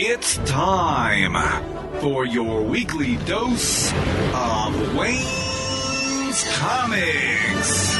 It's time for your weekly dose of Wayne's Comics.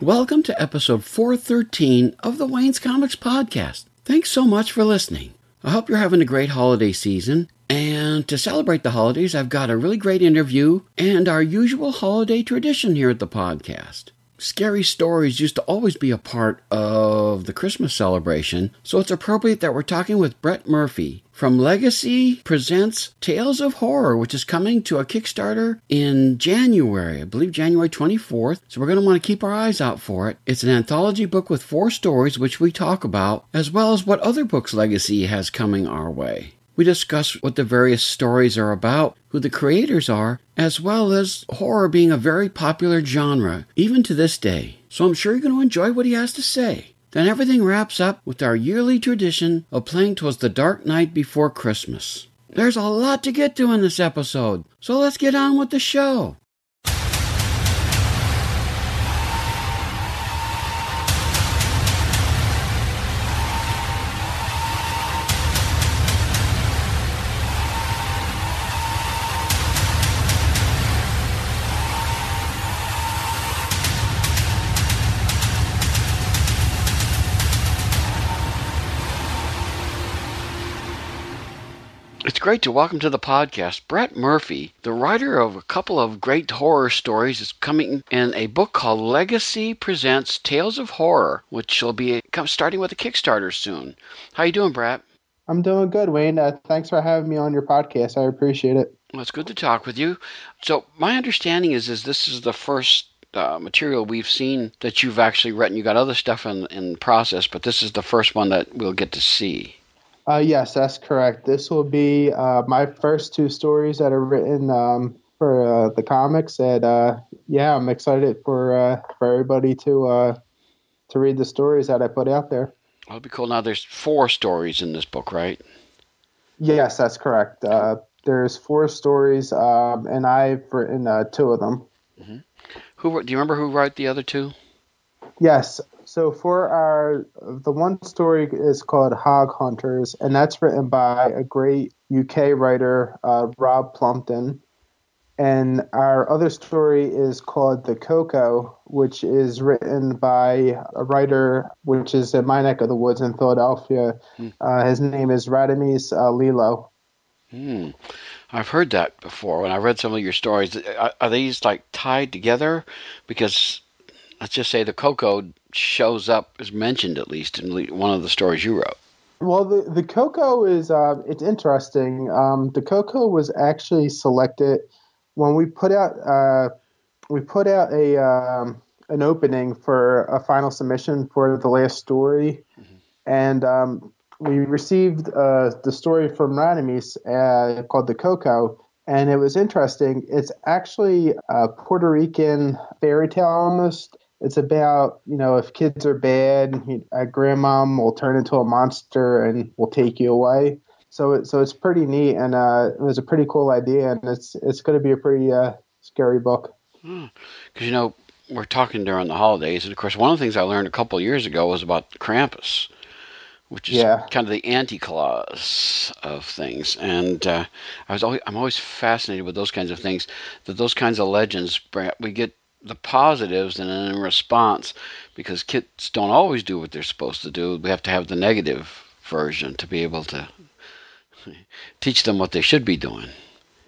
Welcome to episode 413 of the Wayne's Comics Podcast. Thanks so much for listening. I hope you're having a great holiday season. And to celebrate the holidays, I've got a really great interview and our usual holiday tradition here at the podcast. Scary stories used to always be a part of the Christmas celebration, so it's appropriate that we're talking with Brett Murphy from Legacy Presents Tales of Horror, which is coming to a Kickstarter in January, I believe January 24th, so we're going to want to keep our eyes out for it. It's an anthology book with 4 stories which we talk about, as well as what other books Legacy has coming our way. We discuss what the various stories are about, who the creators are, as well as horror being a very popular genre, even to this day. So I'm sure you're going to enjoy what he has to say. Then everything wraps up with our yearly tradition of playing Twas the Dark Night Before Christmas. There's a lot to get to in this episode, so let's get on with the show. It's great to welcome to the podcast Brett Murphy, the writer of a couple of great horror stories, is coming in a book called Legacy Presents Tales of Horror, which will be starting with a Kickstarter soon. How you doing, Brett? I'm doing good, Wayne. Thanks for having me on your podcast. I appreciate it. Well, it's good to talk with you. So my understanding is this is the first material we've seen that you've actually written. You got other stuff in process, but this is the first one that we'll get to see. Yes, that's correct. This will be my first 2 stories that are written for the comics, and I'm excited for everybody to read the stories that I put out there. That'll be cool. Now, there's 4 stories in this book, right? Yes, that's correct. There's 4 stories, and I've written 2 of them. Mm-hmm. Do you remember who wrote the other 2? Yes. So for the one story is called Hog Hunters, and that's written by a great UK writer, Rob Plumpton. And our other story is called The Coco, which is written by a writer which is in my neck of the woods in Philadelphia. His name is Radamés Lilo. I've heard that before when I read some of your stories. Are these like tied together? Because let's just say The Coco shows up, is mentioned at least in one of the stories you wrote. Well, the Coco is it's interesting. The Coco was actually selected when we put out a an opening for a final submission for the last story, and we received the story from Radamés called The Coco. And it was interesting. It's actually a Puerto Rican fairy tale almost. It's about, if kids are bad, a grandmom will turn into a monster and will take you away. So it's pretty neat, and it was a pretty cool idea, and it's going to be a pretty scary book. Because, you know, we're talking during the holidays, and, of course, one of the things I learned a couple of years ago was about Krampus, which is kind of the Anti-Claus of things. And I'm always fascinated with those kinds of things, that those kinds of legends, we get the positives and then in response, because kids don't always do what they're supposed to do. We have to have the negative version to be able to teach them what they should be doing.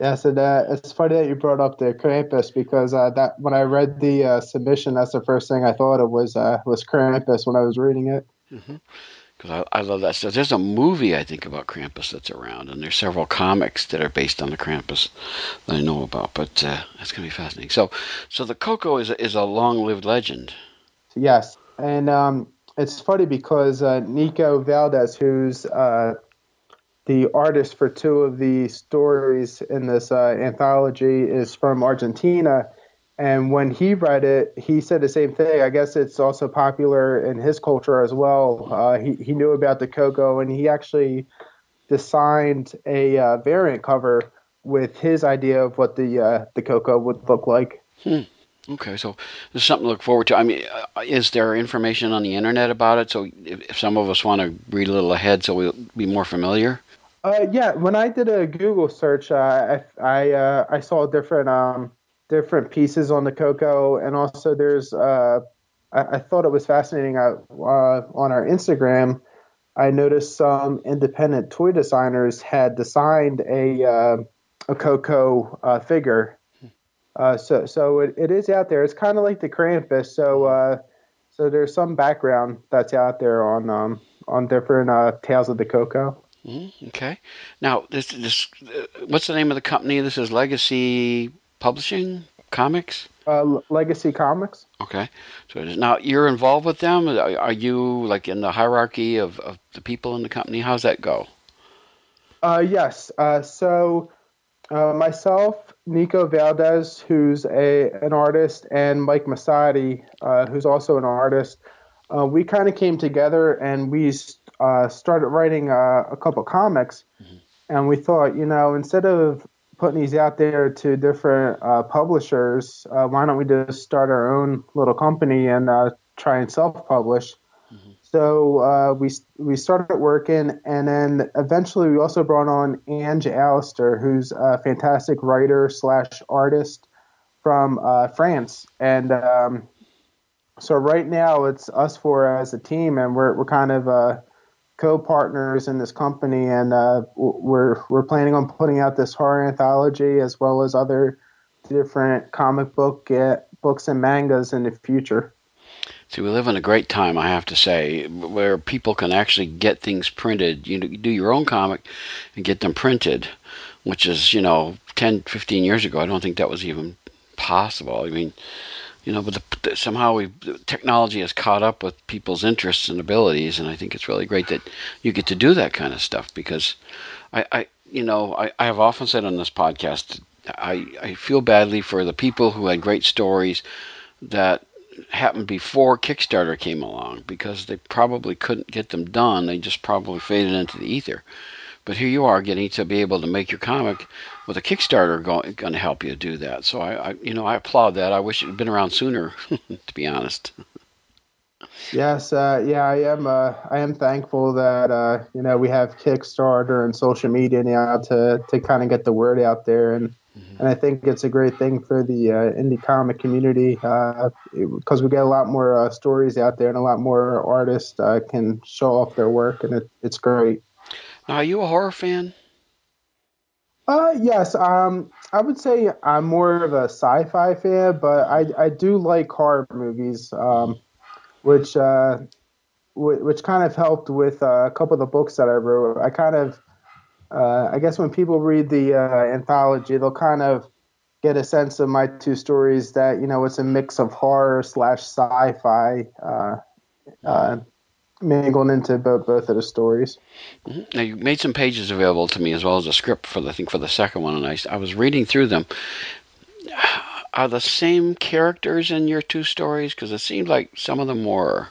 Yes, and it's funny that you brought up the Krampus, because that when I read the submission, that's the first thing I thought of was Krampus when I was reading it. Mm-hmm. Because I love that stuff. There's a movie, I think, about Krampus that's around, and there's several comics that are based on the Krampus that I know about, but that's going to be fascinating. So the Coco is a long-lived legend. Yes, and it's funny because Nico Valdez, who's the artist for two of the stories in this anthology, is from Argentina, and when he read it, he said the same thing. I guess it's also popular in his culture as well. He knew about the Coco, and he actually designed a variant cover with his idea of what the Coco would look like. Okay, so there's something to look forward to. I mean, is there information on the internet about it? So if some of us want to read a little ahead, so we'll be more familiar. Yeah, when I did a Google search, I saw different pieces on the Coco, and also there's I thought it was fascinating. On our Instagram, I noticed some independent toy designers had designed a Coco figure. So it is out there. It's kind of like the Krampus. So there's some background that's out there on different tales of the Coco. Okay. Now, this what's the name of the company? This is Legacy Publishing Comics. Legacy Comics. Okay. So now you're involved with them. Are you like in the hierarchy of the people in the company? How's that go? Yes. So myself, Nico Valdez, who's an artist, and Mike Masadi, who's also an artist, we kind of came together and we started writing a couple comics. Mm-hmm. And we thought, you know, instead of putting these out there to different publishers, why don't we just start our own little company and try and self-publish? Mm-hmm. So we started working, and then eventually we also brought on Ange Alistair, who's a fantastic writer/artist from France. And so right now it's us four as a team, and we're kind of co-partners in this company, and we're planning on putting out this horror anthology as well as other different comic book books and mangas in the future. See, we live in a great time, I have to say, where people can actually get things printed. You do your own comic and get them printed, which is, you know, 10, 15 years ago, I don't think that was even possible. I mean, you know, but somehow technology has caught up with people's interests and abilities, and I think it's really great that you get to do that kind of stuff, because I have often said on this podcast, I feel badly for the people who had great stories that happened before Kickstarter came along, because they probably couldn't get them done. They just probably faded into the ether. But here you are getting to be able to make your comic with a Kickstarter going to help you do that. So I applaud that. I wish it had been around sooner, to be honest. Yes, I am thankful that we have Kickstarter and social media now to kind of get the word out there, and mm-hmm. And I think it's a great thing for the indie comic community, because we get a lot more stories out there, and a lot more artists can show off their work, and it's great. Now, are you a horror fan? Yes. I would say I'm more of a sci-fi fan, but I do like horror movies, which kind of helped with a couple of the books that I wrote. I guess when people read the anthology, they'll kind of get a sense of my two stories that, you know, it's a mix of horror/sci-fi mingled into both of the stories. Mm-hmm. Now, you made some pages available to me as well as a script for the second one, and I was reading through them. Are the same characters in your two stories? Because it seemed like some of them were.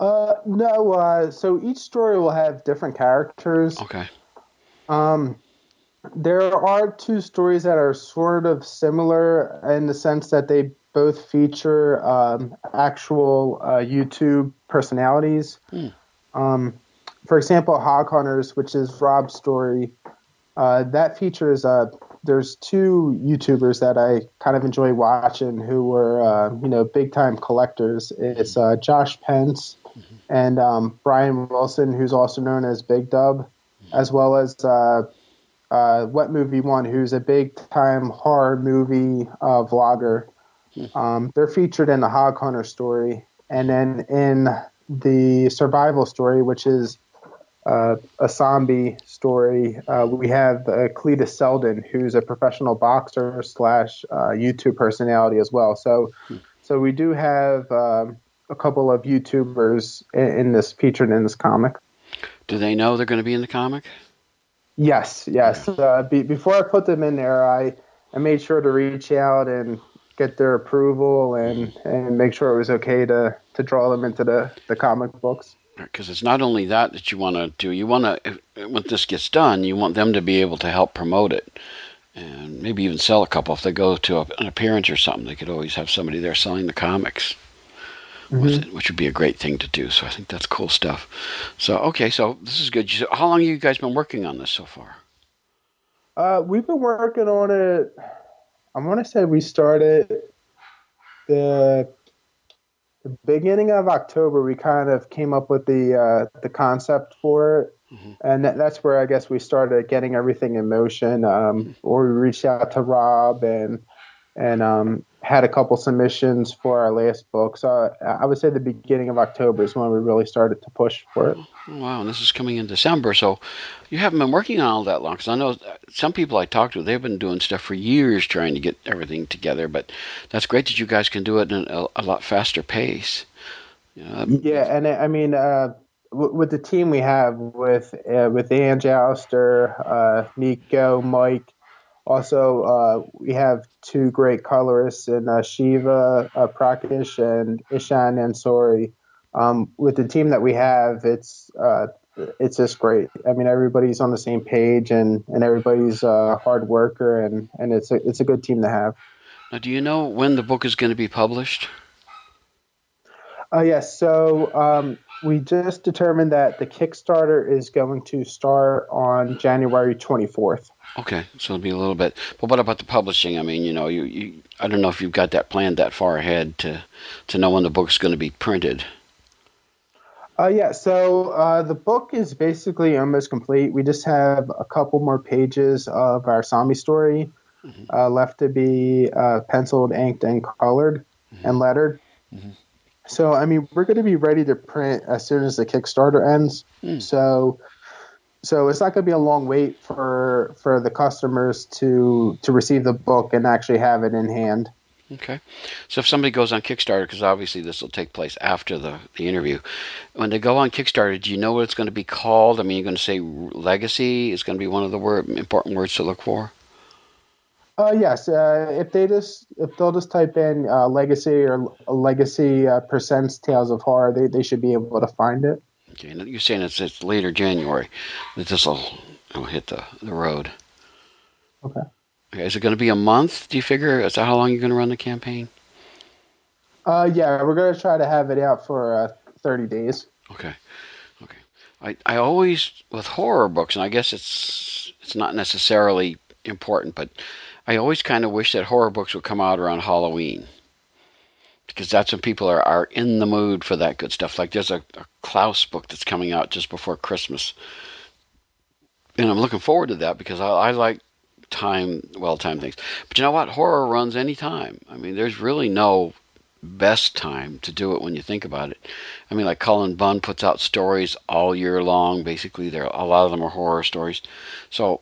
No. So each story will have different characters. Okay. There are two stories that are sort of similar in the sense that they both feature actual YouTube personalities. Hmm. For example, Hog Hunters, which is Rob's story, that features there's two YouTubers that I kind of enjoy watching who were big time collectors. It's Josh Pence and Brian Wilson, who's also known as Big Dub, as well as What Movie One, who's a big time horror movie vlogger. They're featured in the Hog Hunter story, and then in the Survival story, which is a zombie story, we have Cletus Seldin, who's a professional boxer / YouTube personality as well. So we do have a couple of YouTubers featured in this comic. Do they know they're going to be in the comic? Yes. Before I put them in there, I made sure to reach out and get their approval and make sure it was okay to draw them into the comic books. Because it's not only that you want to do. You want to, when this gets done, you want them to be able to help promote it and maybe even sell a couple. If they go to an appearance or something, they could always have somebody there selling the comics, which would be a great thing to do. So I think that's cool stuff. So, okay, so this is good. How long have you guys been working on this so far? We've been working on it. I want to say we started the beginning of October, we kind of came up with the concept for it, and that's where I guess we started getting everything in motion. Or we reached out to Rob and had a couple submissions for our last book. So I would say the beginning of October is when we really started to push for it. Wow, and this is coming in December, so you haven't been working on all that long. Because I know some people I talked to, they've been doing stuff for years trying to get everything together. But that's great that you guys can do it in a lot faster pace. You know, yeah, and I mean, with the team we have with Ange Alistair, Nico, Mike. Also, we have two great colorists in Shiva Prakash and Ishan Ansari. With the team that we have, it's just great. I mean, everybody's on the same page and everybody's a hard worker, and it's a good team to have. Now, do you know when the book is going to be published? Yes. So we just determined that the Kickstarter is going to start on January 24th. Okay, so it'll be a little bit. But what about the publishing? I mean, you I don't know if you've got that planned that far ahead to know when the book's going to be printed. Yeah, so the book is basically almost complete. We just have a couple more pages of our zombie story left to be penciled, inked, and colored and lettered. So, I mean, we're going to be ready to print as soon as the Kickstarter ends. So it's not going to be a long wait for the customers to receive the book and actually have it in hand. Okay. So if somebody goes on Kickstarter, because obviously this will take place after the interview, when they go on Kickstarter, do you know what it's going to be called? I mean, you're going to say Legacy is going to be one of the important words to look for? Yes. If they'll just type in Legacy or Legacy Presents Tales of Horror, they should be able to find it. Okay, and you're saying it's later January that this will hit the road. Okay. Is it going to be a month? Do you figure? Is that how long you're going to run the campaign? Yeah, we're going to try to have it out for 30 days. Okay. I always with horror books, and I guess it's not necessarily important, but I always kind of wish that horror books would come out around Halloween. Because that's when people are in the mood for that good stuff. Like there's a Klaus book that's coming out just before Christmas. And I'm looking forward to that because I like well-timed things. But you know what? Horror runs any time. I mean, there's really no best time to do it when you think about it. I mean, like Cullen Bunn puts out stories all year long. Basically, a lot of them are horror stories. So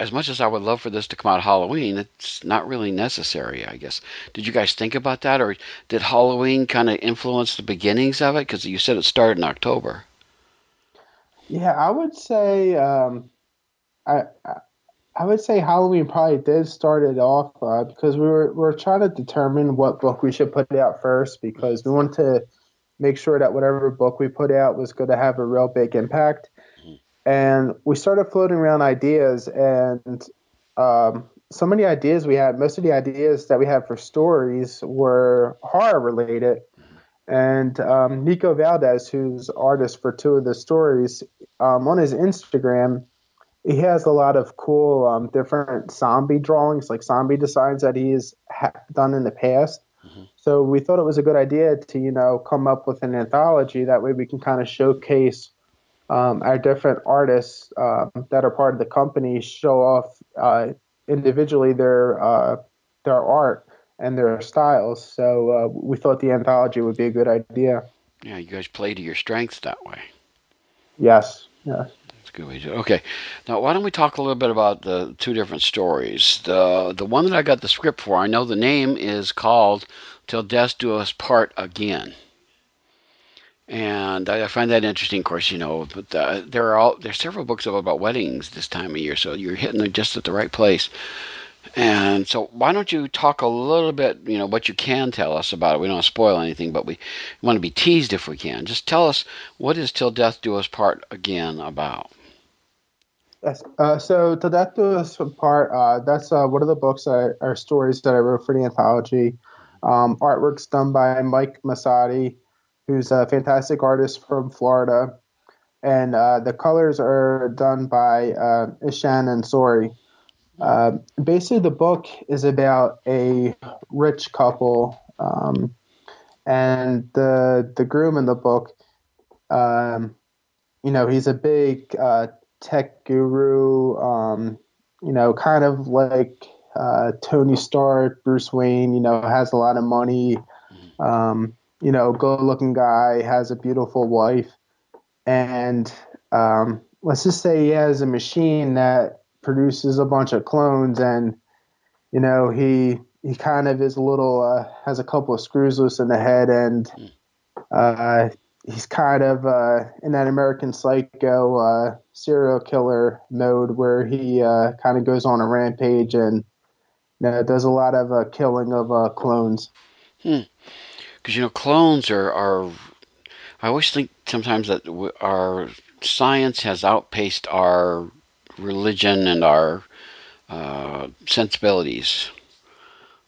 as much as I would love for this to come out Halloween, it's not really necessary, I guess. Did you guys think about that, or did Halloween kind of influence the beginnings of it? Because you said it started in October. Yeah, I would say I would say Halloween probably did start it off because we were trying to determine what book we should put out first because we wanted to make sure that whatever book we put out was going to have a real big impact. And we started floating around ideas, and some of the ideas we had, most of the ideas that we had for stories were horror related. And Nico Valdez, who's artist for two of the stories, on his Instagram, he has a lot of cool different zombie drawings, like zombie designs that he's done in the past. Mm-hmm. So we thought it was a good idea to, you know, come up with an anthology. That way we can kind of showcase our different artists that are part of the company, show off individually their art and their styles. So we thought the anthology would be a good idea. Yeah, you guys play to your strengths that way. Yes, yes. Okay, now why don't we talk a little bit about the two different stories? The one that I got the script for, I know the name is called Till Death Do Us Part Again. And I find that interesting, of course, you know, but there's several books about weddings this time of year, so you're hitting them just at the right place. And so why don't you talk a little bit, you know, what you can tell us about it. We don't want to spoil anything, but we want to be teased if we can. Just tell us, what is Till Death Do Us Part Again about? Yes. So Till Death Do Us Part, that's one of the books, or stories that I wrote for the anthology. Artwork's done by Mike Masadi, who's a fantastic artist from Florida. And the colors are done by Ishan Ansari. Basically, the book is about a rich couple, and the groom in the book, you know, he's a big tech guru, you know, kind of like Tony Stark, Bruce Wayne, you know, has a lot of money, you know, good-looking guy, has a beautiful wife, and let's just say he has a machine that produces a bunch of clones, and you know he kind of is a little has a couple of screws loose in the head, and he's kind of in that American Psycho serial killer mode where he kind of goes on a rampage and, you know, does a lot of killing of clones. Because you know, clones are I always think sometimes that our science has outpaced our religion and our sensibilities,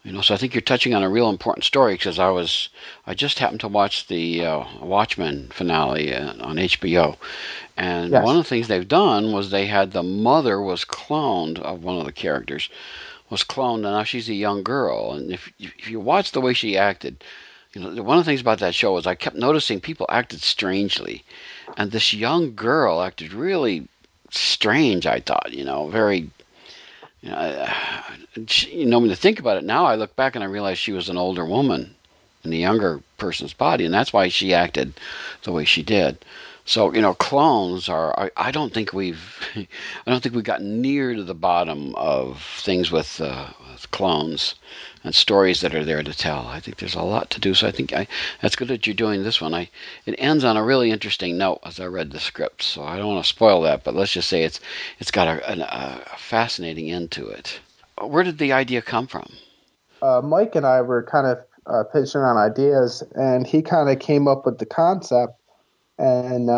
you know. So I think you're touching on a real important story, because I just happened to watch the Watchmen finale on HBO, and yes, one of the things they've done was they had the mother was cloned of one of the characters, and now she's a young girl. And if you watch the way she acted, you know, one of the things about that show is I kept noticing people acted strangely, and this young girl acted really strange, I thought, you know, very, you know, when you think about it now, I look back and I realize she was an older woman in the younger person's body, and that's why she acted the way she did. So, you know, clones are, I don't think we got near to the bottom of things with clones and stories that are there to tell. I think there's a lot to do, so I think that's good that you're doing this one. It ends on a really interesting note as I read the script, so I don't want to spoil that, but let's just say it's got a fascinating end to it. Where did the idea come from? Mike and I were kind of pitching on ideas, and he kind of came up with the concept, and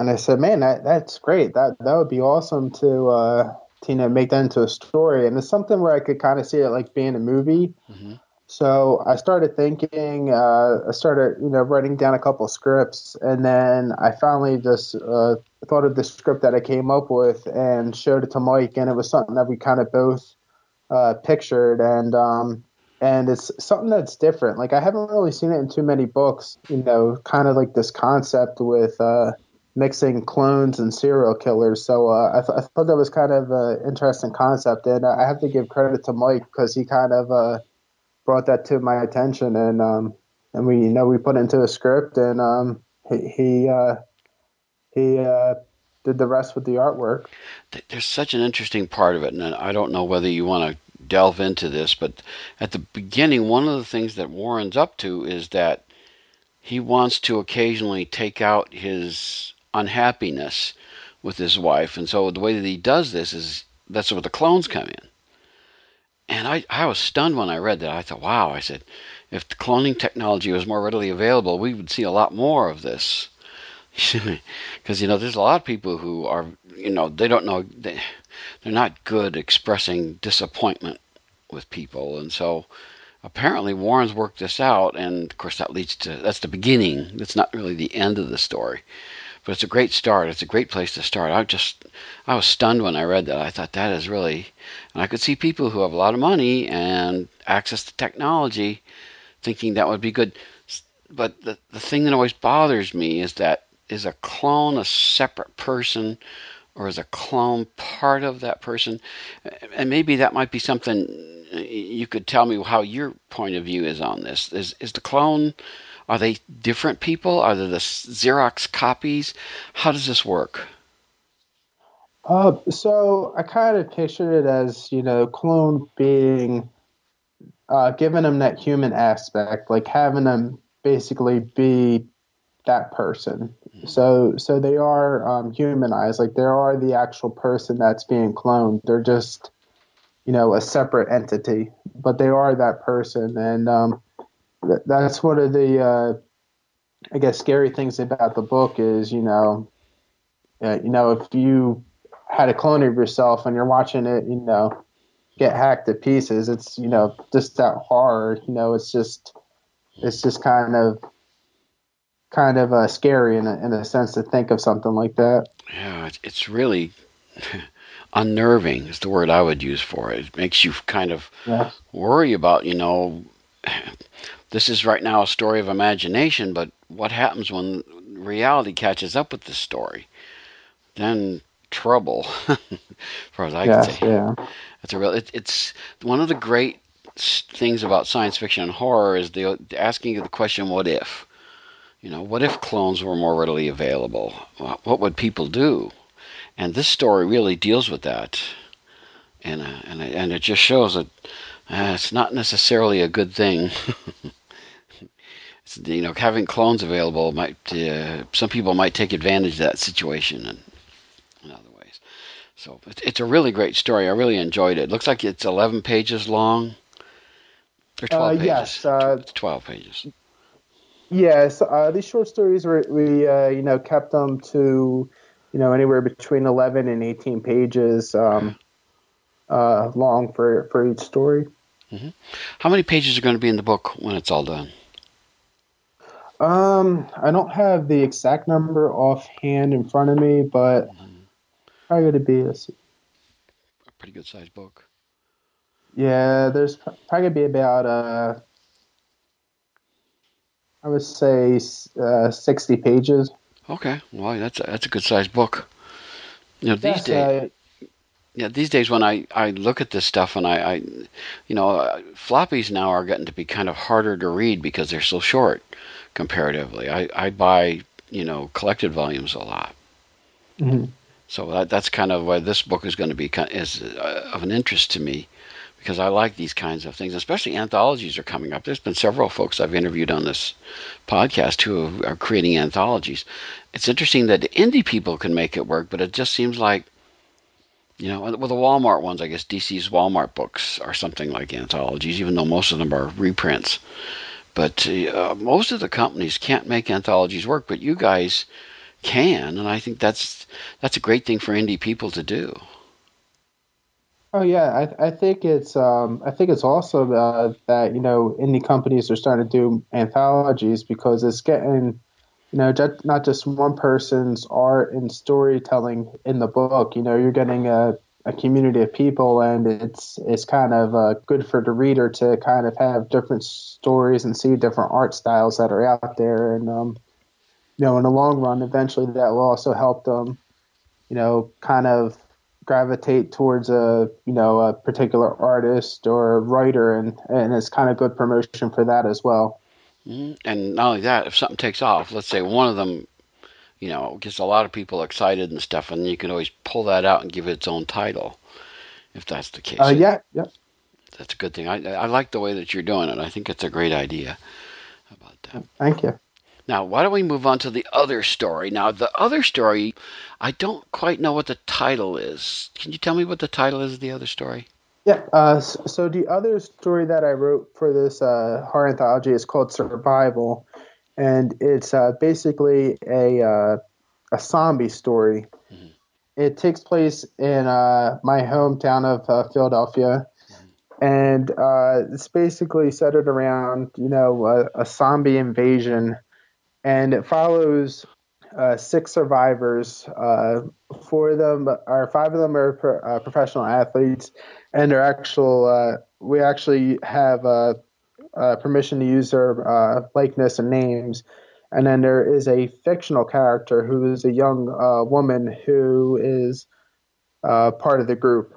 I said, man, that's great. That would be awesome to you know, make that into a story. And it's something where I could kind of see it like being a movie. Mm-hmm. So I started thinking, I started, you know, writing down a couple scripts, and then I finally just thought of the script that I came up with and showed it to Mike, and it was something that we kind of both pictured, and it's something that's different. Like, I haven't really seen it in too many books, you know, kind of like this concept with mixing clones and serial killers. So I thought that was kind of an interesting concept, and I have to give credit to Mike, because he kind of brought that to my attention, and we, you know, we put it into a script, and he did the rest with the artwork. There's such an interesting part of it, and I don't know whether you want to delve into this, but at the beginning, one of the things that Warren's up to is that he wants to occasionally take out his unhappiness with his wife, and so the way that he does this is, that's where the clones come in. And I was stunned when I read that. I thought, wow, I said, If the cloning technology was more readily available, we would see a lot more of this. Because, you know, there's a lot of people who are, you know, they don't know, they're not good expressing disappointment with people. And so apparently Warren's worked this out. And, of course, that leads to, that's the beginning. That's not really the end of the story. But it's a great start. It's a great place to start. I was stunned when I read that. I thought that is really, and I could see people who have a lot of money and access to technology thinking that would be good. But the thing that always bothers me is that, is a clone a separate person, or is a clone part of that person? And maybe that might be something you could tell me how your point of view is on this. Is the clone, are they different people? Are they the Xerox copies? How does this work? So I kind of pictured it as, you know, clone being, giving them that human aspect, like having them basically be that person. So they are humanized. Like, they are the actual person that's being cloned. They're just, you know, a separate entity, but they are that person. And that's one of the, I guess, scary things about the book is, you know, if you had a clone of yourself and you're watching it, you know, get hacked to pieces, it's, you know, just that horror, you know, it's just kind of scary in a sense to think of something like that. Yeah, it's really unnerving is the word I would use for it. It makes you kind of worry about, you know, this is right now a story of imagination, but what happens when reality catches up with this story? Then trouble, as far as I can say. Yeah. That's a real, it's one of the great things about science fiction and horror is the asking the question, what if? You know, what if clones were more readily available? What would people do? And this story really deals with that, and it just shows that it's not necessarily a good thing. You know, having clones available might some people might take advantage of that situation and in other ways. So it's a really great story. I really enjoyed it. It looks like it's 11 pages long, or 12 pages. Yes, 12 pages. Yes, these short stories we you know, kept them to, you know, anywhere between 11 and 18 pages long for each story. Mm-hmm. How many pages are going to be in the book when it's all done? I don't have the exact number offhand in front of me, but probably going to be a pretty good sized book. Yeah, there's probably going to be about 60 pages. Okay, well, that's a good sized book. You know, these days when I look at this stuff and I you know, floppies now are getting to be kind of harder to read because they're so short comparatively. I buy, you know, collected volumes a lot, so that's kind of why this book is going to be of an interest to me. Because I like these kinds of things, especially anthologies are coming up. There's been several folks I've interviewed on this podcast who are creating anthologies. It's interesting that indie people can make it work, but it just seems like, you know, well, the Walmart ones, I guess DC's Walmart books are something like anthologies, even though most of them are reprints. But most of the companies can't make anthologies work, but you guys can, and I think that's a great thing for indie people to do. Oh yeah, I think it's awesome that, you know, indie companies are starting to do anthologies, because it's getting, you know, not just one person's art and storytelling in the book. You know, you're getting a community of people, and it's kind of good for the reader to kind of have different stories and see different art styles that are out there, and you know, in the long run, eventually that will also help them, you know, kind of gravitate towards a particular artist or writer, and it's kind of good promotion for that as well. And not only that, if something takes off, let's say one of them, you know, gets a lot of people excited and stuff, and you can always pull that out and give it its own title, if that's the case. Yeah. That's a good thing. I like the way that you're doing it. I think it's a great idea about that. Thank you. Now, why don't we move on to the other story? Now, the other story, I don't quite know what the title is. Can you tell me what the title is of the other story? Yeah. So the other story that I wrote for this horror anthology is called Survival, and it's basically a zombie story. Mm-hmm. It takes place in my hometown of Philadelphia, mm-hmm. and it's basically centered around a zombie invasion, and it follows six survivors. Five of them are professional athletes, and they're we actually have permission to use their likeness and names. And then there is a fictional character who is a young woman who is part of the group.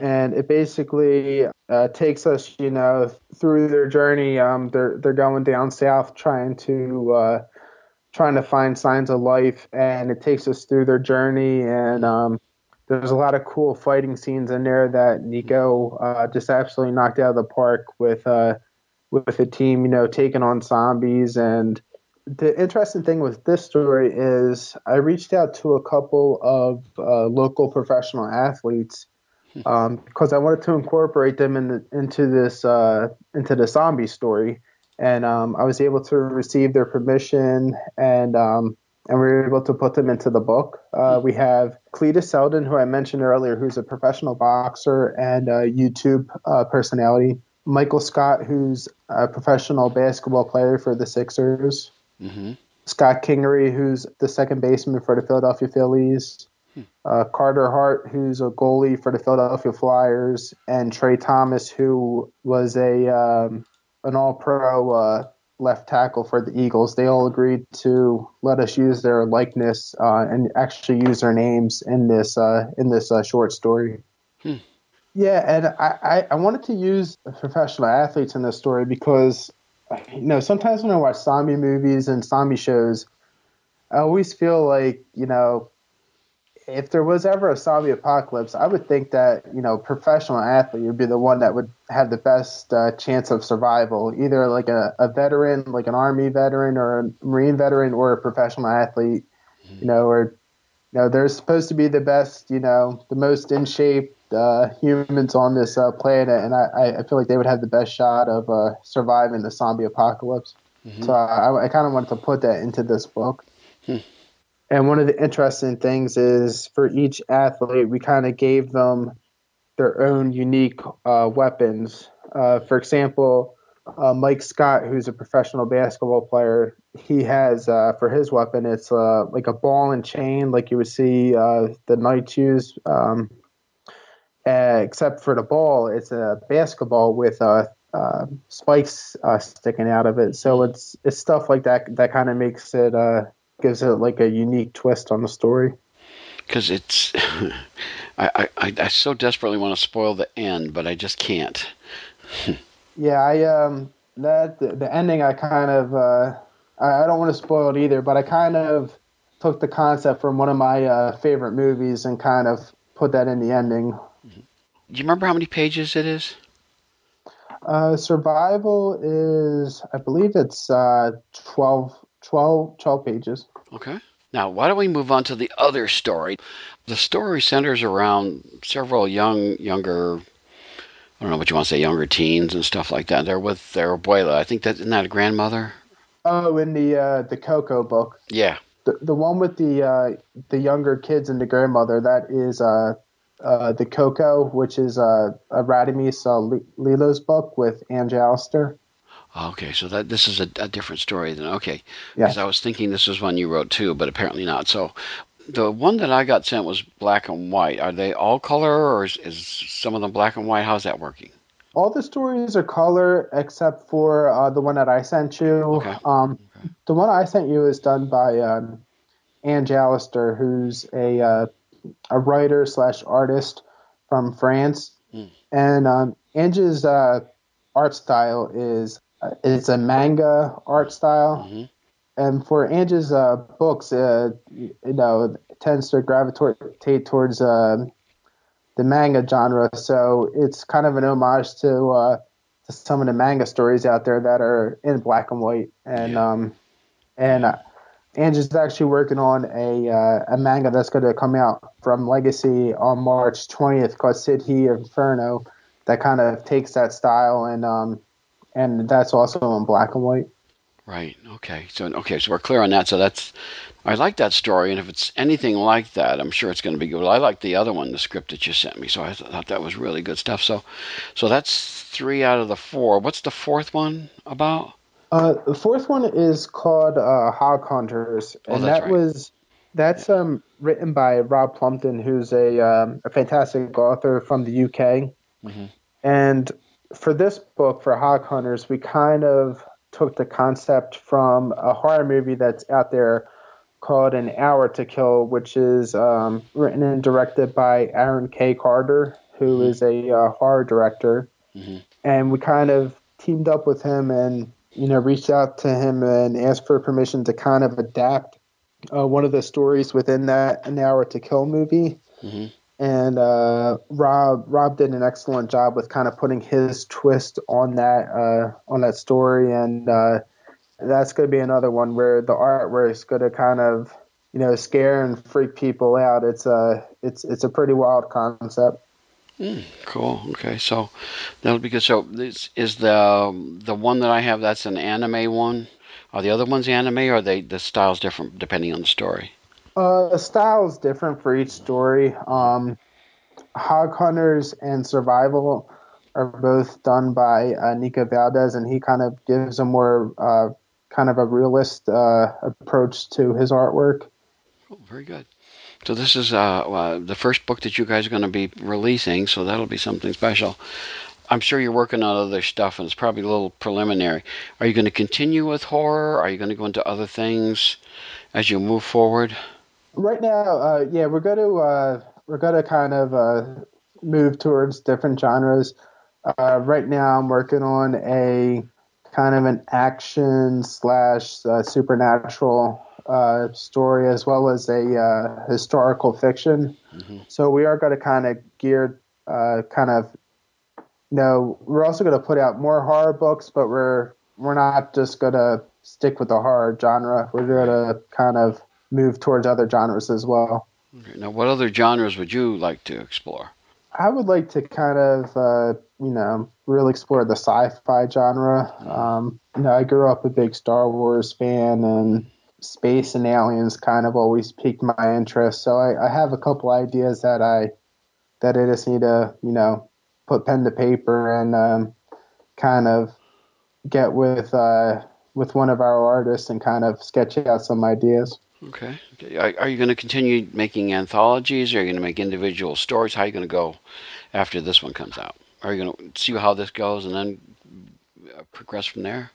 And it basically takes us, through their journey. They're going down south trying to find signs of life, and it takes us through their journey. And there's a lot of cool fighting scenes in there that Nico just absolutely knocked out of the park with the team, taking on zombies. And the interesting thing with this story is I reached out to a couple of local professional athletes because I wanted to incorporate them into the zombie story. And I was able to receive their permission, and we were able to put them into the book. We have Cletus Seldin, who I mentioned earlier, who's a professional boxer and a YouTube personality. Michael Scott, who's a professional basketball player for the Sixers. Mm-hmm. Scott Kingery, who's the second baseman for the Philadelphia Phillies. Carter Hart, who's a goalie for the Philadelphia Flyers. And Trey Thomas, who was an all-pro left tackle for the Eagles. They all agreed to let us use their likeness and actually use their names in this short story. Yeah, and I wanted to use professional athletes in this story because, sometimes when I watch zombie movies and zombie shows, I always feel like, if there was ever a zombie apocalypse, I would think that, professional athlete would be the one that would have the best chance of survival, either like a veteran, like an Army veteran or a Marine veteran or a professional athlete, they're supposed to be the best, the most in shape humans on this planet. And I feel like they would have the best shot of surviving the zombie apocalypse. Mm-hmm. So I kind of wanted to put that into this book. And one of the interesting things is for each athlete, we kind of gave them their own unique weapons. For example, Mike Scott, who's a professional basketball player, he has for his weapon, it's like a ball and chain, like you would see the Knights use. Except for the ball, it's a basketball with spikes sticking out of it. So it's stuff like that that kind of makes it gives it like a unique twist on the story. Because it's, I so desperately want to spoil the end, but I just can't. Yeah, the ending I kind of, I don't want to spoil it either, but I kind of took the concept from one of my favorite movies and kind of put that in the ending. Do you remember how many pages it is? Survival is, I believe it's 12 pages. Okay. Now, why don't we move on to the other story? The story centers around several younger, I don't know what you want to say, younger teens and stuff like that. They're with their abuela. I think isn't that a grandmother? Oh, in the Coco book. Yeah. The one with the younger kids and the grandmother, that is the Coco, which is a Radamés Lilo's book with Ange Alistair. Okay, so this is a different story then. Okay, because I was thinking this was one you wrote too, but apparently not. So the one that I got sent was black and white. Are they all color, or is some of them black and white? How's that working? All the stories are color except for the one that I sent you. Okay. The one I sent you is done by Ange Alistair, who's a writer / artist from France. And Ange's art style is... It's a manga art style, and for Ange's books, it tends to gravitate towards the manga genre. So it's kind of an homage to some of the manga stories out there that are in black and white. And Ange is actually working on a manga that's going to come out from Legacy on March 20th called City Inferno. that kind of takes that style, and that's also in black and white. Right. Okay. So we're clear on that. So that's, I like that story, and if it's anything like that, I'm sure it's going to be good. I like the other one, the script that you sent me. So I thought that was really good stuff. So that's 3 out of the 4. What's the fourth one about? The fourth one is called Hog Hunters, and written by Rob Plumpton, who's a fantastic author from the UK. Mm-hmm. And for this book, for Hog Hunters, we kind of took the concept from a horror movie that's out there called An Hour to Kill, which is written and directed by Aaron K. Carter, who is a horror director. Mm-hmm. And we kind of teamed up with him and, you know, reached out to him and asked for permission to kind of adapt one of the stories within that An Hour to Kill movie. Mm-hmm. And Rob did an excellent job with kind of putting his twist on that story, and that's going to be another one where the artwork's going to kind of, you know, scare and freak people out. It's a pretty wild concept. Cool. Okay, so that'll be good. So this is the one that I have. That's an anime one. Are the other ones anime, or are the style's different depending on the story? The style's different for each story. Hog Hunters and Survival are both done by Nico Valdez, and he kind of gives a more kind of a realist approach to his artwork. Oh, very good. So this is the first book that you guys are going to be releasing, so that'll be something special. I'm sure you're working on other stuff, and it's probably a little preliminary. Are you going to continue with horror? Are you going to go into other things as you move forward? Right now, we're going to kind of move towards different genres. Right now, I'm working on a kind of an action / supernatural story, as well as a historical fiction. Mm-hmm. So we are going to kind of gear we're also going to put out more horror books, but we're not just going to stick with the horror genre. We're going to kind of move towards other genres as well. Okay. Now, what other genres would you like to explore? I would like to kind of, really explore the sci-fi genre. I grew up a big Star Wars fan, and space and aliens kind of always piqued my interest. So I have a couple ideas that I just need to, put pen to paper and kind of get with one of our artists and kind of sketch out some ideas. Okay. Are you going to continue making anthologies? Or are you going to make individual stories? How are you going to go after this one comes out? Are you going to see how this goes and then progress from there?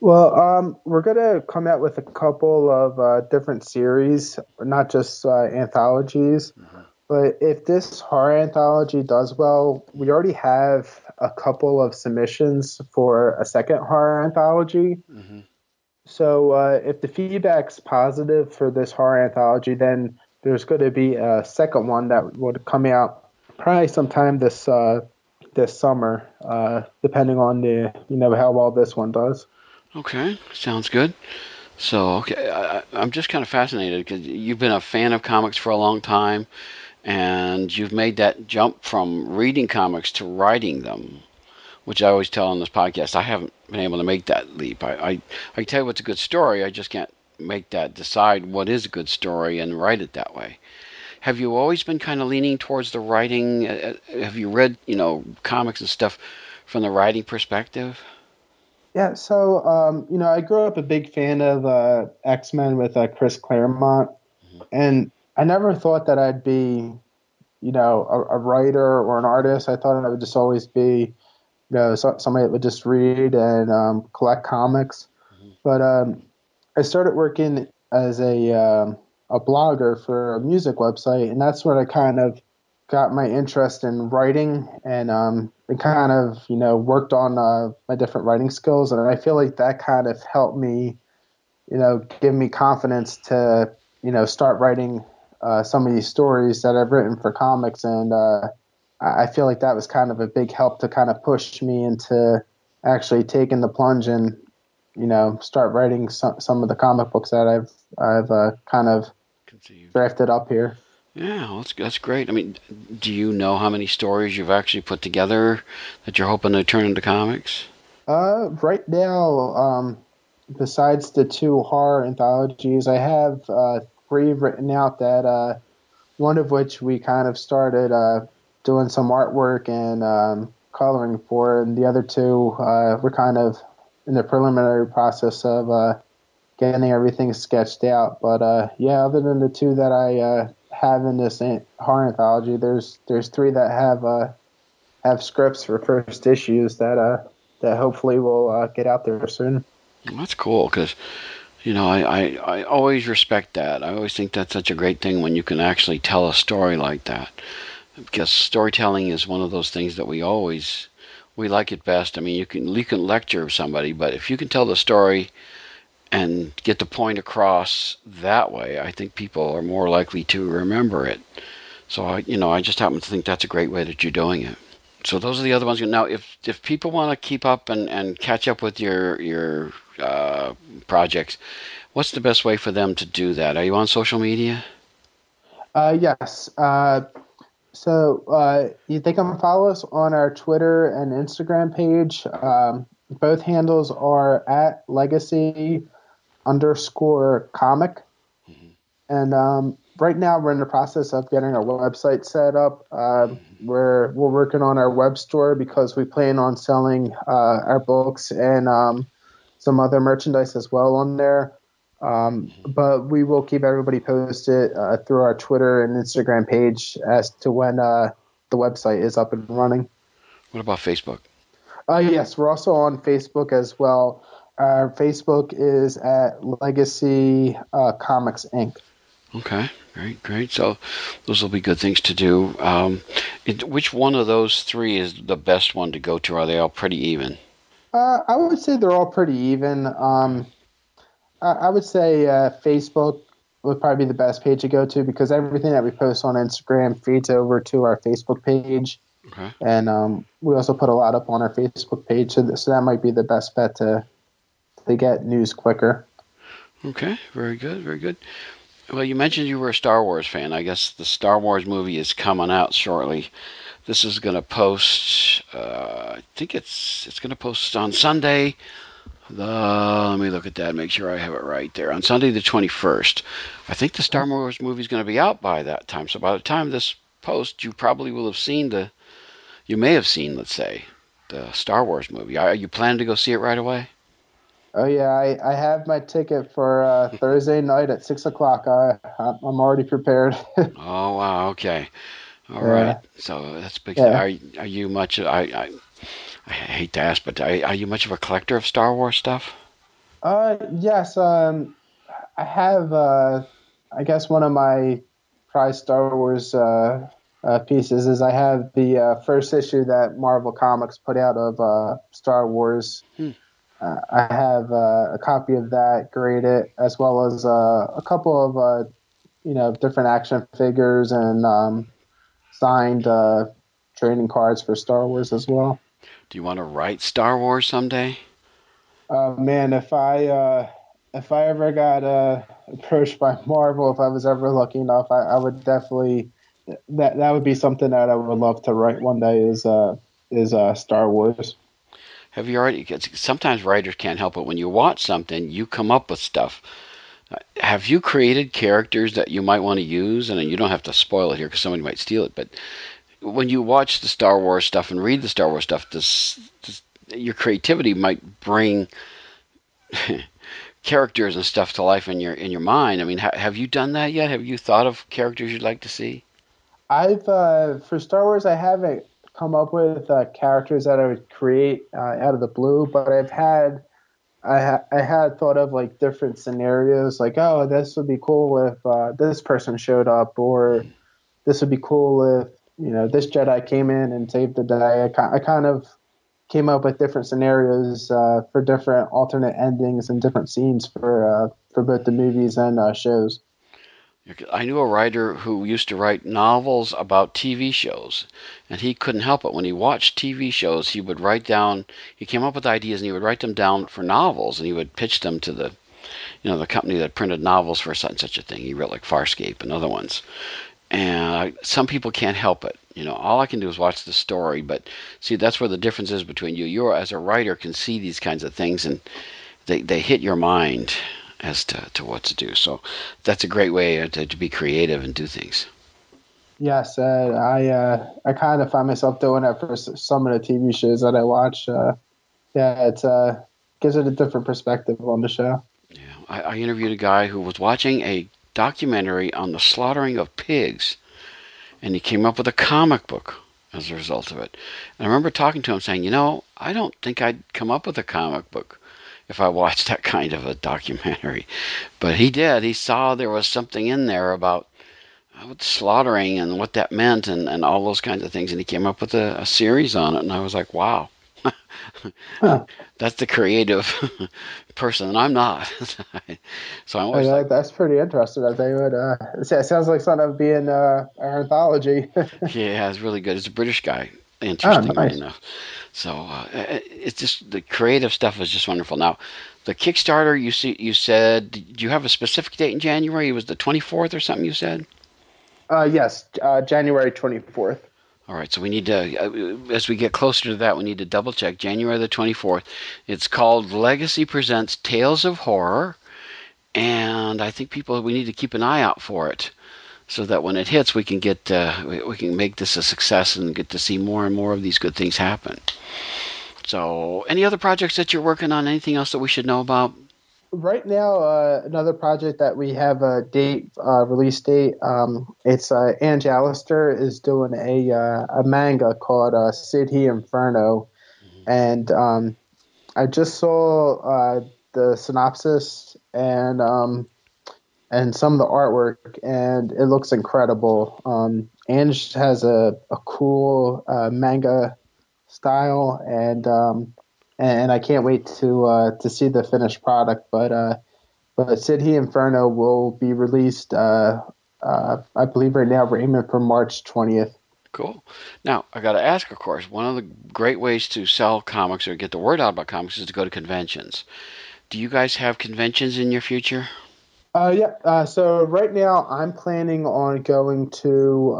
Well, we're going to come out with a couple of different series, not just anthologies. Mm-hmm. But if this horror anthology does well, we already have a couple of submissions for a second horror anthology. Mm-hmm. So if the feedback's positive for this horror anthology, then there's going to be a second one that would come out probably sometime this summer, depending on how well this one does. Okay, sounds good. So, okay, I'm just kind of fascinated because you've been a fan of comics for a long time. And you've made that jump from reading comics to writing them, which I always tell on this podcast. I haven't been able to make that leap. I can tell you what's a good story. I just can't decide what is a good story and write it that way. Have you always been kind of leaning towards the writing? Have you read, comics and stuff from the writing perspective? Yeah, so, I grew up a big fan of X-Men with Chris Claremont. Mm-hmm. And I never thought that I'd be, a writer or an artist. I thought I would just always be, somebody that would just read and collect comics. Mm-hmm. But I started working as a blogger for a music website, and that's when I kind of got my interest in writing and kind of, worked on my different writing skills. And I feel like that kind of helped me, give me confidence to, start writing some of these stories that I've written for comics, and I feel like that was kind of a big help to kind of push me into actually taking the plunge and start writing some of the comic books that I've kind of drafted up here. Yeah, well, that's great. I mean, do you know how many stories you've actually put together that you're hoping to turn into comics? Right now, besides the two horror anthologies, I have three written out that one of which we kind of started doing some artwork and coloring for, and the other two we're kind of in the preliminary process of getting everything sketched out. But yeah, other than the two that I have in this horror anthology, there's three that have scripts for first issues that hopefully will get out there soon. That's cool, because you know, I always respect that. I always think that's such a great thing when you can actually tell a story like that, because storytelling is one of those things that we like it best. I mean, you can lecture somebody, but if you can tell the story and get the point across that way, I think people are more likely to remember it. So I just happen to think that's a great way that you're doing it. So those are the other ones. Now, if people want to keep up and catch up with your projects, what's the best way for them to do that? Are you on social media? Yes. They can follow us on our Twitter and Instagram page. Both handles are at Legacy_comic. Mm-hmm. And right now we're in the process of getting our website set up. We're working on our web store because we plan on selling our books and some other merchandise as well on there. But we will keep everybody posted through our Twitter and Instagram page as to when the website is up and running. What about Facebook? Yes, we're also on Facebook as well. Our Facebook is at Legacy Comics, Inc. Okay, great. So those will be good things to do. Which one of those three is the best one to go to? Are they all pretty even? I would say they're all pretty even. I would say Facebook would probably be the best page to go to, because everything that we post on Instagram feeds over to our Facebook page. Okay. And we also put a lot up on our Facebook page, so that might be the best bet to get news quicker. Okay, very good. Well, you mentioned you were a Star Wars fan. I guess the Star Wars movie is coming out shortly. This is going to post, I think it's going to post on Sunday. Let me look at that, make sure I have it right there. On Sunday the 21st. I think the Star Wars movie is going to be out by that time. So by the time this posts, you probably will have seen let's say, the Star Wars movie. Are you planning to go see it right away? Oh, yeah, I have my ticket for Thursday night at 6 o'clock. I'm already prepared. Oh, wow, okay. All right. So that's big. Yeah. Are you much – I hate to ask, but are you much of a collector of Star Wars stuff? Yes. I have, I guess, one of my prized Star Wars pieces is I have the first issue that Marvel Comics put out of Star Wars. I have a copy of that graded, as well as a couple of different action figures and signed trading cards for Star Wars as well. Do you want to write Star Wars someday? Man, if I ever got approached by Marvel, if I was ever lucky enough, I would definitely that would be something that I would love to write one day is Star Wars. Have you already? Sometimes writers can't help it. When you watch something, you come up with stuff. Have you created characters that you might want to use? And you don't have to spoil it here because somebody might steal it. But when you watch the Star Wars stuff and read the Star Wars stuff, your creativity might bring characters and stuff to life in your mind. I mean, have you done that yet? Have you thought of characters you'd like to see? I've for Star Wars, I haven't come up with characters that I would create out of the blue, but I had thought of like different scenarios, like, oh, this would be cool if this person showed up, or this would be cool if this Jedi came in and saved the day. I kind of came up with different scenarios for different alternate endings and different scenes for both the movies and shows. I knew a writer who used to write novels about TV shows, and he couldn't help it. When he watched TV shows, he came up with ideas and he would write them down for novels, and he would pitch them to the company that printed novels for such and such a thing. He wrote like Farscape and other ones. And some people can't help it. You know, all I can do is watch the story. But see, that's where the difference is between you. You, as a writer, can see these kinds of things, and they hit your mind as to what to do. So that's a great way to be creative and do things. Yes, I kind of find myself doing that for some of the TV shows that I watch. It gives it a different perspective on the show. Yeah, I interviewed a guy who was watching a documentary on the slaughtering of pigs, and he came up with a comic book as a result of it. And I remember talking to him saying, you know, I don't think I'd come up with a comic book if I watched that kind of a documentary. But he did. He saw there was something in there about slaughtering and what that meant and all those kinds of things. And he came up with a series on it. And I was like, wow. Huh. That's the creative person, and I'm not. So I'm always like, that's pretty interesting. I think it sounds like something that would be in an anthology. Yeah, it's really good. It's a British guy, interestingly enough. So it's just the creative stuff is just wonderful. Now, the Kickstarter, you said, do you have a specific date in January? It was the 24th or something. You said. Yes, January 24th. All right, so we need to, as we get closer to that, we need to double-check. January the 24th. It's called Legacy Presents Tales of Horror, and I think we need to keep an eye out for it so that when it hits, we can get we can make this a success and get to see more and more of these good things happen. So any other projects that you're working on, anything else that we should know about? Right now, another project that we have a date, release date. It's Ange Alistair is doing a manga called City Inferno, and I just saw the synopsis and some of the artwork, and it looks incredible. Ange has a cool manga style, and I can't wait to see the finished product. But City Inferno will be released, I believe right now we're aiming for March 20th. Cool. Now, I got to ask, of course, one of the great ways to sell comics or get the word out about comics is to go to conventions. Do you guys have conventions in your future? Yeah. So right now I'm planning on going to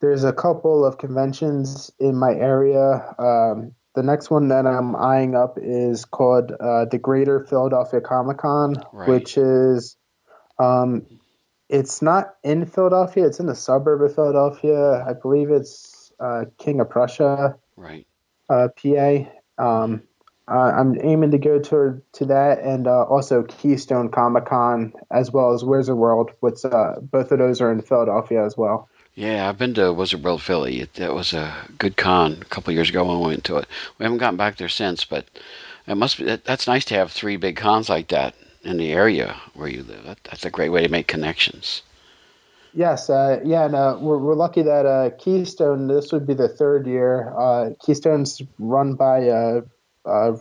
there's a couple of conventions in my area. The next one that I'm eyeing up is called the Greater Philadelphia Comic-Con, right, which is it's not in Philadelphia. It's in the suburb of Philadelphia. I believe it's King of Prussia, right? PA. I'm aiming to go to that and also Keystone Comic-Con as well as Wizard World, which both of those are in Philadelphia as well. Yeah, I've been to Wizard World Philly. That was a good con a couple of years ago when we went to it. We haven't gotten back there since, but it must be that's nice to have three big cons like that in the area where you live. That's a great way to make connections. Yes, and we're lucky that Keystone. This would be the third year. Keystone's run by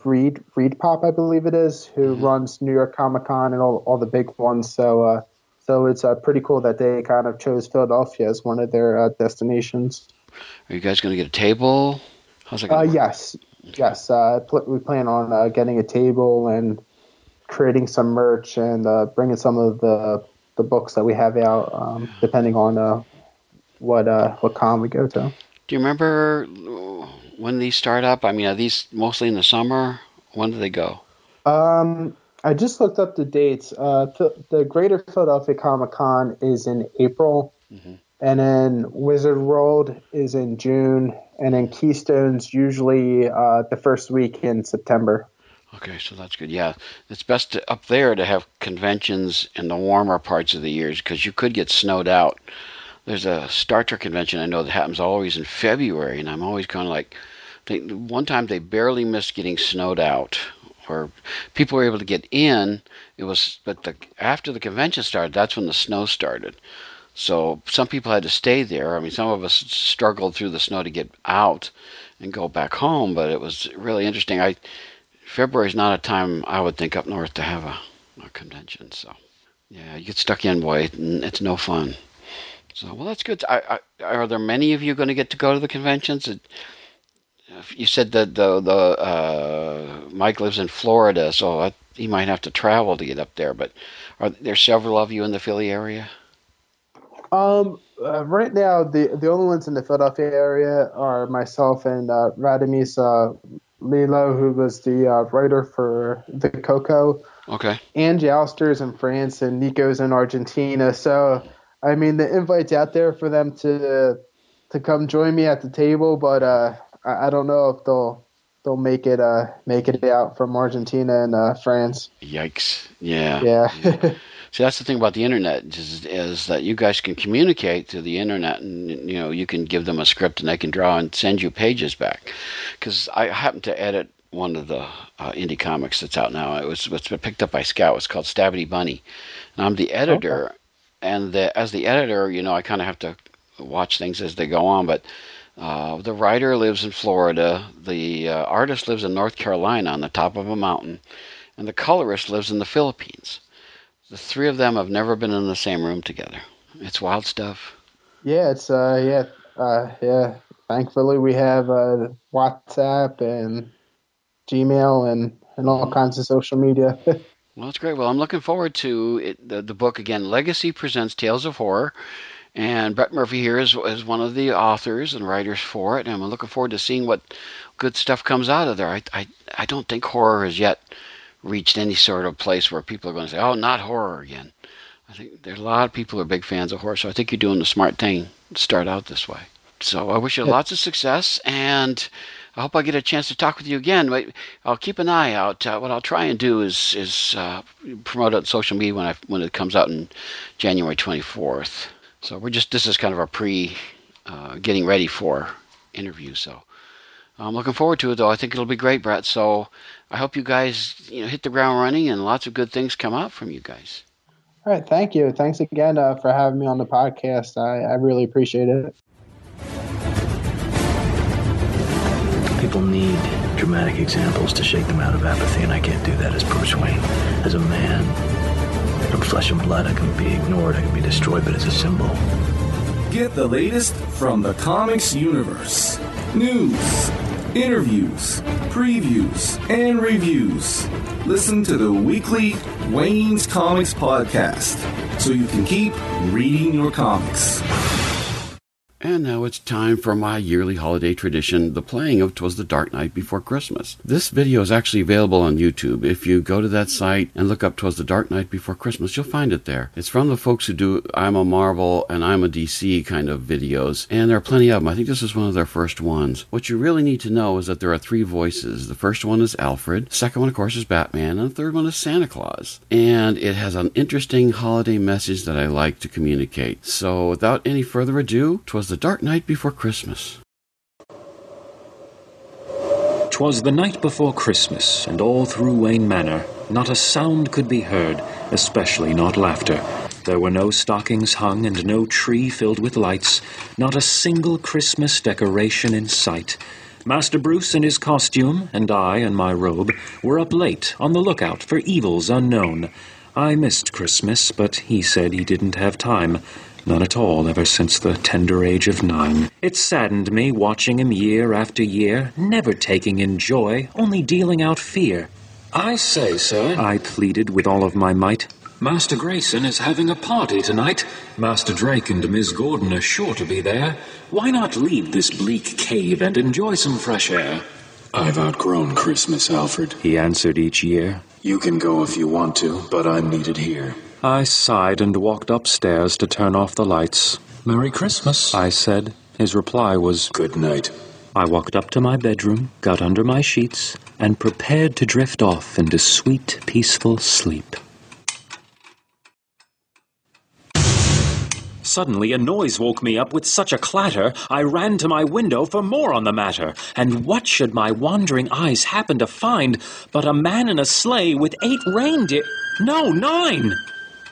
Reed Pop, I believe it is, who runs New York Comic Con and all the big ones. So. So it's pretty cool that they kind of chose Philadelphia as one of their destinations. Are you guys going to get a table? How's it going? Yes. We plan on getting a table and creating some merch and bringing some of the books that we have out, depending on what con we go to. Do you remember when these start up? I mean, are these mostly in the summer? When do they go? I just looked up the dates. The Greater Philadelphia Comic-Con is in April, and then Wizard World is in June, and then Keystone's usually the first week in September. Okay, so that's good. Yeah, it's best up there to have conventions in the warmer parts of the years because you could get snowed out. There's a Star Trek convention I know that happens always in February, and I'm always kind of like, one time they barely missed getting snowed out. Or people were able to get in. It was, but after the convention started, that's when the snow started. So some people had to stay there. I mean, some of us struggled through the snow to get out and go back home. But it was really interesting. February is not a time I would think up north to have a convention. So yeah, you get stuck in, boy. It's no fun. So well, that's good. Are there many of you going to get to go to the conventions? You said that the Mike lives in Florida, so he might have to travel to get up there. But are there several of you in the Philly area? Right now, the only ones in the Philadelphia area are myself and Radamés Lilo, who was the writer for The Coco. Okay. Ange Alistair is in France, and Nico's in Argentina. So, I mean, the invite's out there for them to come join me at the table, but I don't know if they'll make it out from Argentina and France. Yikes! Yeah. See, that's the thing about the internet is that you guys can communicate through the internet, and you can give them a script and they can draw and send you pages back. Because I happen to edit one of the indie comics that's out now. It's been picked up by Scout. It's called Stabbity Bunny, and I'm the editor. Okay. And as the editor, I kind of have to watch things as they go on, but. The writer lives in Florida, the artist lives in North Carolina on the top of a mountain, and the colorist lives in the Philippines. The three of them have never been in the same room together. It's wild stuff. Yeah, it's yeah. Thankfully, we have WhatsApp and Gmail and all kinds of social media. Well, that's great. Well, I'm looking forward to it, the book again. Legacy Presents Tales of Horror. And Brett Murphy here is one of the authors and writers for it, and I'm looking forward to seeing what good stuff comes out of there. I don't think horror has yet reached any sort of place where people are going to say, oh, not horror again. I think there's a lot of people who are big fans of horror, so I think you're doing the smart thing to start out this way. So I wish you lots of success, and I hope I get a chance to talk with you again. I'll keep an eye out. What I'll try and do is promote it on social media when it comes out on January 24th. So this is kind of a getting ready for interview. So I'm looking forward to it, though. I think it'll be great, Brett. So I hope you guys, hit the ground running and lots of good things come out from you guys. All right. Thank you. Thanks again for having me on the podcast. I really appreciate it. People need dramatic examples to shake them out of apathy, and I can't do that as Bruce Wayne. As a man, I'm flesh and blood. I can be ignored. I can be destroyed, but it's a symbol. Get the latest from the comics universe. News, interviews, previews, and reviews. Listen to the weekly Wayne's Comics Podcast so you can keep reading your comics. And now it's time for my yearly holiday tradition, the playing of 'Twas the Dark Night Before Christmas. This video is actually available on YouTube. If you go to that site and look up 'Twas the Dark Night Before Christmas, you'll find it there. It's from the folks who do I'm a Marvel and I'm a DC kind of videos, and there are plenty of them. I think this is one of their first ones. What you really need to know is that there are three voices. The first one is Alfred, the second one, of course, is Batman, and the third one is Santa Claus. And it has an interesting holiday message that I like to communicate. So without any further ado, 'Twas the Dark Night Before Christmas. 'Twas the night before Christmas, and all through Wayne Manor, not a sound could be heard, especially not laughter. There were no stockings hung and no tree filled with lights, not a single Christmas decoration in sight. Master Bruce in his costume, and I in my robe, were up late on the lookout for evils unknown. I missed Christmas, but he said he didn't have time. None at all ever since the tender age of 9. It saddened me watching him year after year, never taking in joy, only dealing out fear. I say, sir, I pleaded with all of my might, Master Grayson is having a party tonight. Master Drake and Ms. Gordon are sure to be there. Why not leave this bleak cave and enjoy some fresh air? I've outgrown Christmas, Alfred, he answered each year. You can go if you want to, but I'm needed here. I sighed and walked upstairs to turn off the lights. Merry Christmas, I said. His reply was, Good night. I walked up to my bedroom, got under my sheets, and prepared to drift off into sweet, peaceful sleep. Suddenly a noise woke me up with such a clatter, I ran to my window for more on the matter. And what should my wandering eyes happen to find but a man in a sleigh with 8 reindeer... No, 9!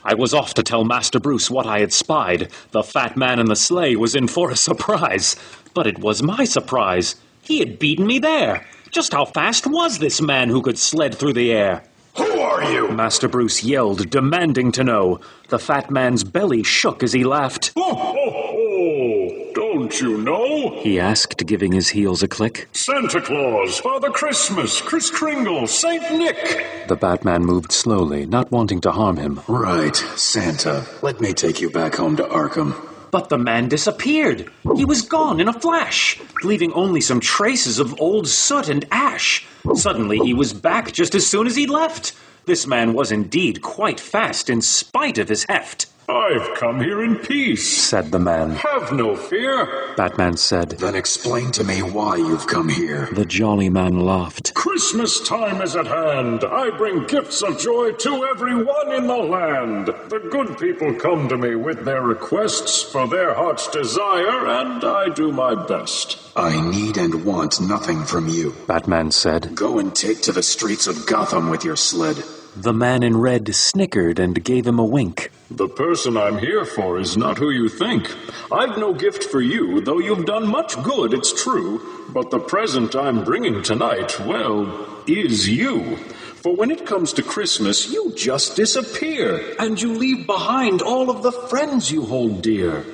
I was off to tell Master Bruce what I had spied. The fat man in the sleigh was in for a surprise. But it was my surprise. He had beaten me there. Just how fast was this man who could sled through the air? Who are you? Master Bruce yelled, demanding to know. The fat man's belly shook as he laughed. Ho, ho, ho! Don't you know? He asked, giving his heels a click. Santa Claus, Father Christmas, Kris Kringle, Saint Nick. The Batman moved slowly, not wanting to harm him. Right, Santa. Let me take you back home to Arkham. But the man disappeared. He was gone in a flash, leaving only some traces of old soot and ash. Suddenly he was back just as soon as he left. This man was indeed quite fast in spite of his heft. "I've come here in peace," said the man. "Have no fear," Batman said. "Then explain to me why you've come here." The jolly man laughed. "Christmas time is at hand. I bring gifts of joy to everyone in the land. The good people come to me with their requests for their heart's desire, and I do my best." "I need and want nothing from you," Batman said. "Go and take to the streets of Gotham with your sled." The man in red snickered and gave him a wink. "The person I'm here for is not who you think. I've no gift for you, though you've done much good, it's true. But the present I'm bringing tonight, well, is you. For when it comes to Christmas, you just disappear, and you leave behind all of the friends you hold dear."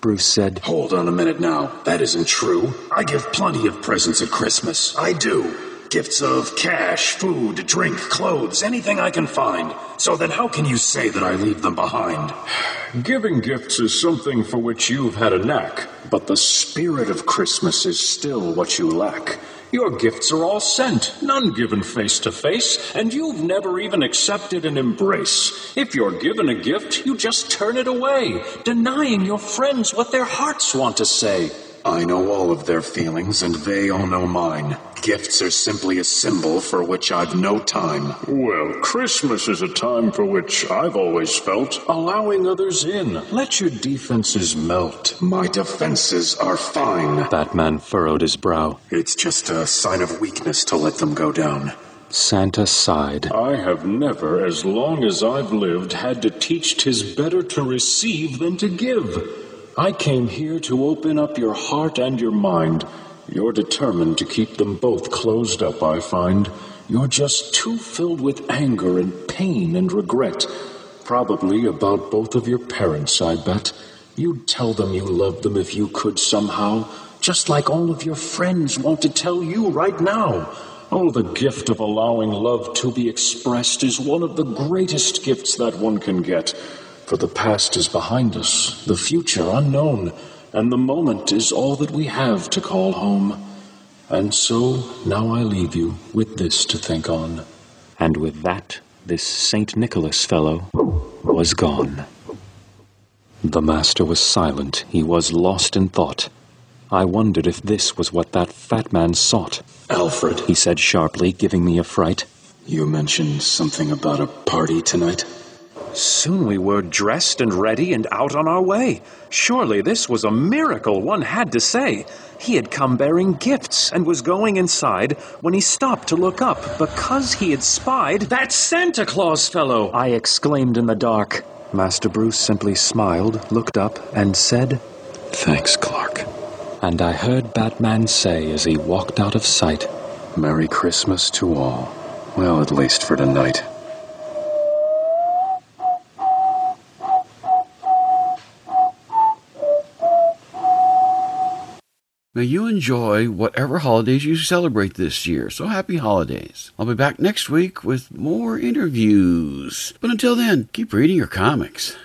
Bruce said, "Hold on a minute now. That isn't true. I give plenty of presents at Christmas. I do. Gifts of cash, food, drink, clothes, anything I can find. So then how can you say that I leave them behind?" "Giving gifts is something for which you've had a knack. But the spirit of Christmas is still what you lack. Your gifts are all sent, none given face to face, and you've never even accepted an embrace. If you're given a gift, you just turn it away, denying your friends what their hearts want to say." "I know all of their feelings, and they all know mine. Gifts are simply a symbol for which I've no time." "Well, Christmas is a time for which I've always felt allowing others in. Let your defenses melt." "My defenses are fine." Batman furrowed his brow. "It's just a sign of weakness to let them go down." Santa sighed. "I have never, as long as I've lived, had to teach 'tis better to receive than to give. I came here to open up your heart and your mind. You're determined to keep them both closed up, I find. You're just too filled with anger and pain and regret. Probably about both of your parents, I bet. You'd tell them you loved them if you could somehow, just like all of your friends want to tell you right now. Oh, the gift of allowing love to be expressed is one of the greatest gifts that one can get. For the past is behind us, the future unknown, and the moment is all that we have to call home. And so now I leave you with this to think on." And with that, this St. Nicholas fellow was gone. The master was silent. He was lost in thought. I wondered if this was what that fat man sought. "Alfred," he said sharply, giving me a fright. "You mentioned something about a party tonight?" Soon we were dressed and ready and out on our way. Surely this was a miracle, one had to say. He had come bearing gifts and was going inside when he stopped to look up because he had spied that Santa Claus fellow, I exclaimed in the dark. Master Bruce simply smiled, looked up, and said, "Thanks, Clark." And I heard Batman say as he walked out of sight, "Merry Christmas to all. Well, at least for tonight." May you enjoy whatever holidays you celebrate this year, so happy holidays. I'll be back next week with more interviews. But until then, keep reading your comics.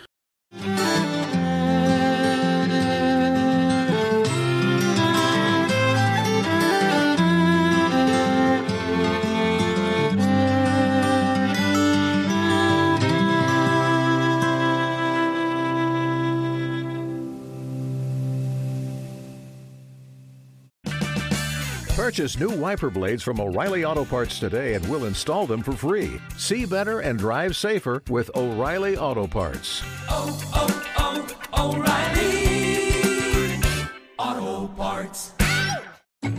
Purchase new wiper blades from O'Reilly Auto Parts today and we'll install them for free. See better and drive safer with O'Reilly Auto Parts. Oh, oh, oh, O'Reilly Auto Parts.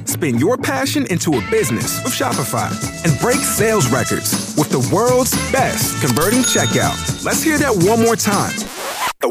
Spin your passion into a business with Shopify and break sales records with the world's best converting checkout. Let's hear that one more time. The